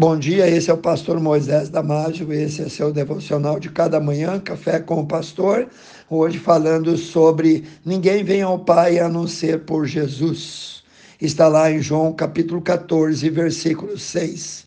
Bom dia, esse é o Pastor Moisés Damazio, esse é seu devocional de cada manhã, Café com o Pastor, hoje falando sobre ninguém vem ao Pai a não ser por Jesus. Está lá em João capítulo 14, versículo 6.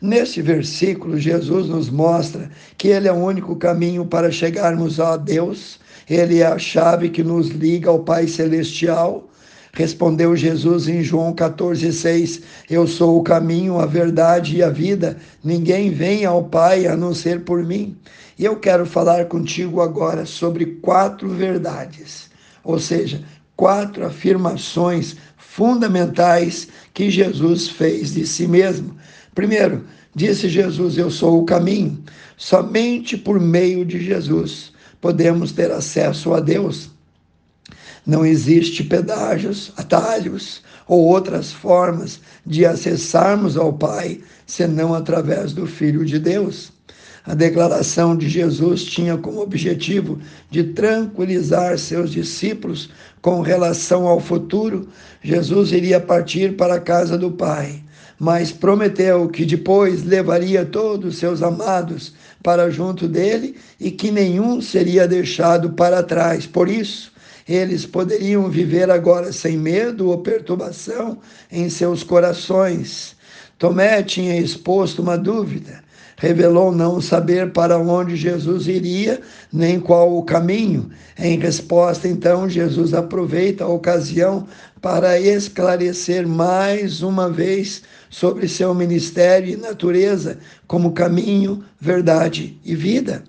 Neste versículo, Jesus nos mostra que Ele é o único caminho para chegarmos a Deus, Ele é a chave que nos liga ao Pai Celestial. Respondeu Jesus em João 14,6, eu sou o caminho, a verdade e a vida, ninguém vem ao Pai a não ser por mim. E eu quero falar contigo agora sobre 4 verdades, ou seja, 4 afirmações fundamentais que Jesus fez de si mesmo. Primeiro, disse Jesus, eu sou o caminho. Somente por meio de Jesus podemos ter acesso a Deus. Não existe pedágios, atalhos ou outras formas de acessarmos ao Pai, senão através do Filho de Deus. A declaração de Jesus tinha como objetivo de tranquilizar seus discípulos com relação ao futuro. Jesus iria partir para a casa do Pai, mas prometeu que depois levaria todos seus amados para junto dele e que nenhum seria deixado para trás. Por isso, eles poderiam viver agora sem medo ou perturbação em seus corações. Tomé tinha exposto uma dúvida. Revelou não saber para onde Jesus iria, nem qual o caminho. Em resposta, então, Jesus aproveita a ocasião para esclarecer mais uma vez sobre seu ministério e natureza como caminho, verdade e vida.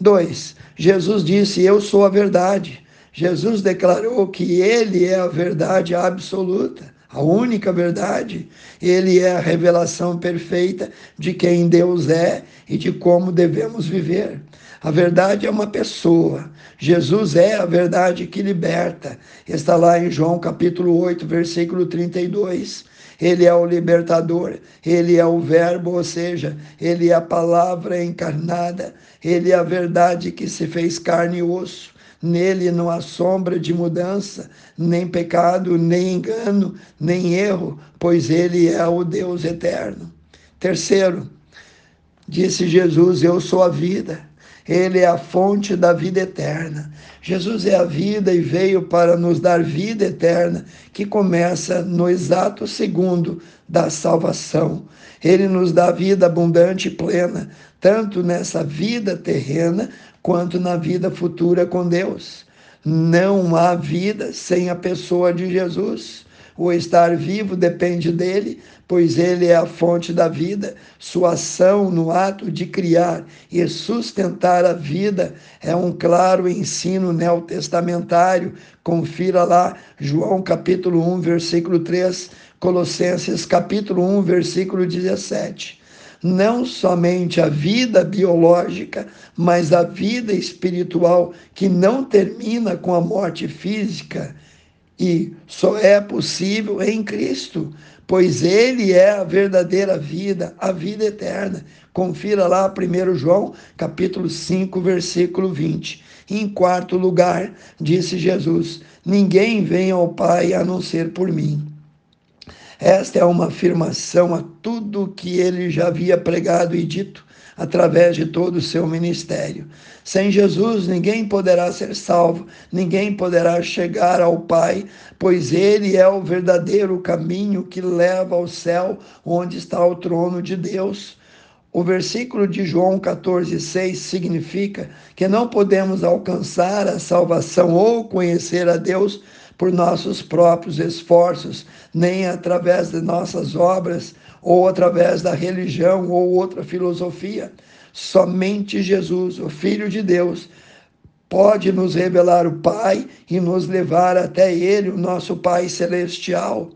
2. Jesus disse, eu sou a verdade. Jesus declarou que Ele é a verdade absoluta, a única verdade. Ele é a revelação perfeita de quem Deus é e de como devemos viver. A verdade é uma pessoa. Jesus é a verdade que liberta. Está lá em João capítulo 8, versículo 32. Ele é o libertador, Ele é o verbo, ou seja, Ele é a palavra encarnada, Ele é a verdade que se fez carne e osso. Nele não há sombra de mudança, nem pecado, nem engano, nem erro, pois Ele é o Deus eterno. 3, disse Jesus, eu sou a vida. Ele é a fonte da vida eterna. Jesus é a vida e veio para nos dar vida eterna, que começa no exato segundo da salvação. Ele nos dá vida abundante e plena, tanto nessa vida terrena quanto na vida futura com Deus. Não há vida sem a pessoa de Jesus. O estar vivo depende dele, pois ele é a fonte da vida. Sua ação no ato de criar e sustentar a vida é um claro ensino neotestamentário. Confira lá, João capítulo 1, versículo 3, Colossenses capítulo 1, versículo 17. Não somente a vida biológica, mas a vida espiritual que não termina com a morte física. E só é possível em Cristo, pois Ele é a verdadeira vida, a vida eterna. Confira lá 1 João, capítulo 5, versículo 20. Em 4, disse Jesus, ninguém vem ao Pai a não ser por mim. Esta é uma afirmação a tudo que ele já havia pregado e dito através de todo o seu ministério. Sem Jesus, ninguém poderá ser salvo, ninguém poderá chegar ao Pai, pois Ele é o verdadeiro caminho que leva ao céu, onde está o trono de Deus. O versículo de João 14,6 significa que não podemos alcançar a salvação ou conhecer a Deus por nossos próprios esforços, nem através de nossas obras, ou através da religião ou outra filosofia. Somente Jesus, o Filho de Deus, pode nos revelar o Pai e nos levar até Ele, o nosso Pai Celestial.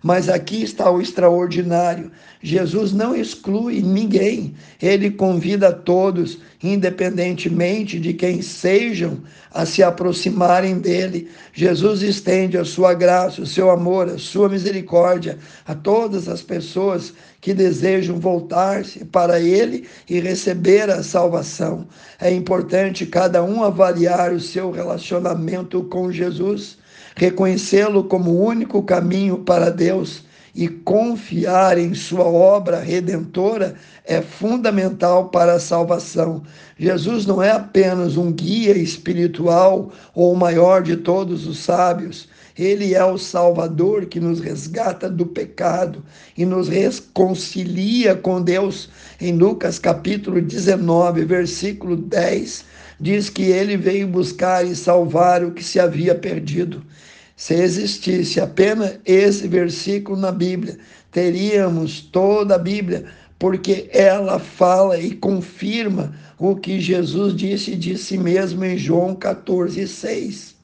Mas aqui está o extraordinário. Jesus não exclui ninguém. Ele convida a todos, independentemente de quem sejam, a se aproximarem dele. Jesus estende a sua graça, o seu amor, a sua misericórdia a todas as pessoas que desejam voltar-se para ele e receber a salvação. É importante cada um avaliar o seu relacionamento com Jesus, reconhecê-lo como o único caminho para Deus e confiar em sua obra redentora é fundamental para a salvação. Jesus não é apenas um guia espiritual ou o maior de todos os sábios. Ele é o Salvador que nos resgata do pecado e nos reconcilia com Deus. Em Lucas capítulo 19, versículo 10, diz que ele veio buscar e salvar o que se havia perdido. Se existisse apenas esse versículo na Bíblia, teríamos toda a Bíblia, porque ela fala e confirma o que Jesus disse de si mesmo em João 14, 6.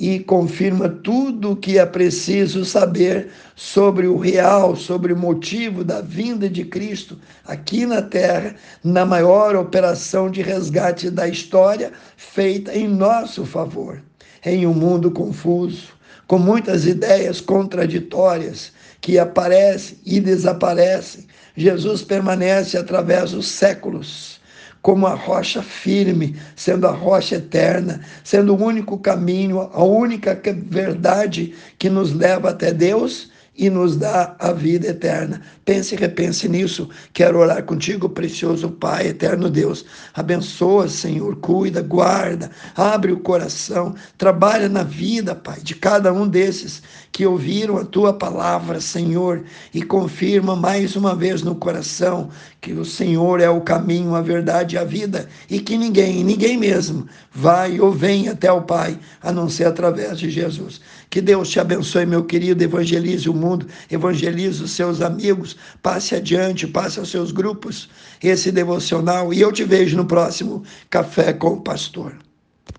E confirma tudo o que é preciso saber sobre o real, sobre o motivo da vinda de Cristo aqui na Terra, na maior operação de resgate da história feita em nosso favor. Em um mundo confuso, com muitas ideias contraditórias que aparecem e desaparecem, Jesus permanece através dos séculos como a rocha firme, sendo a rocha eterna, sendo o único caminho, a única verdade que nos leva até Deus e nos dá a vida eterna. Pense e repense nisso. Quero orar contigo, precioso Pai, eterno Deus. Abençoa, Senhor, cuida, guarda, abre o coração, trabalha na vida, Pai, de cada um desses que ouviram a Tua palavra, Senhor, e confirma mais uma vez no coração que o Senhor é o caminho, a verdade e a vida, e que ninguém mesmo, vai ou vem até o Pai, a não ser através de Jesus. Que Deus te abençoe, meu querido, evangelize o mundo, evangelize os seus amigos, passe adiante, passe aos seus grupos esse devocional, e eu te vejo no próximo Café com o Pastor.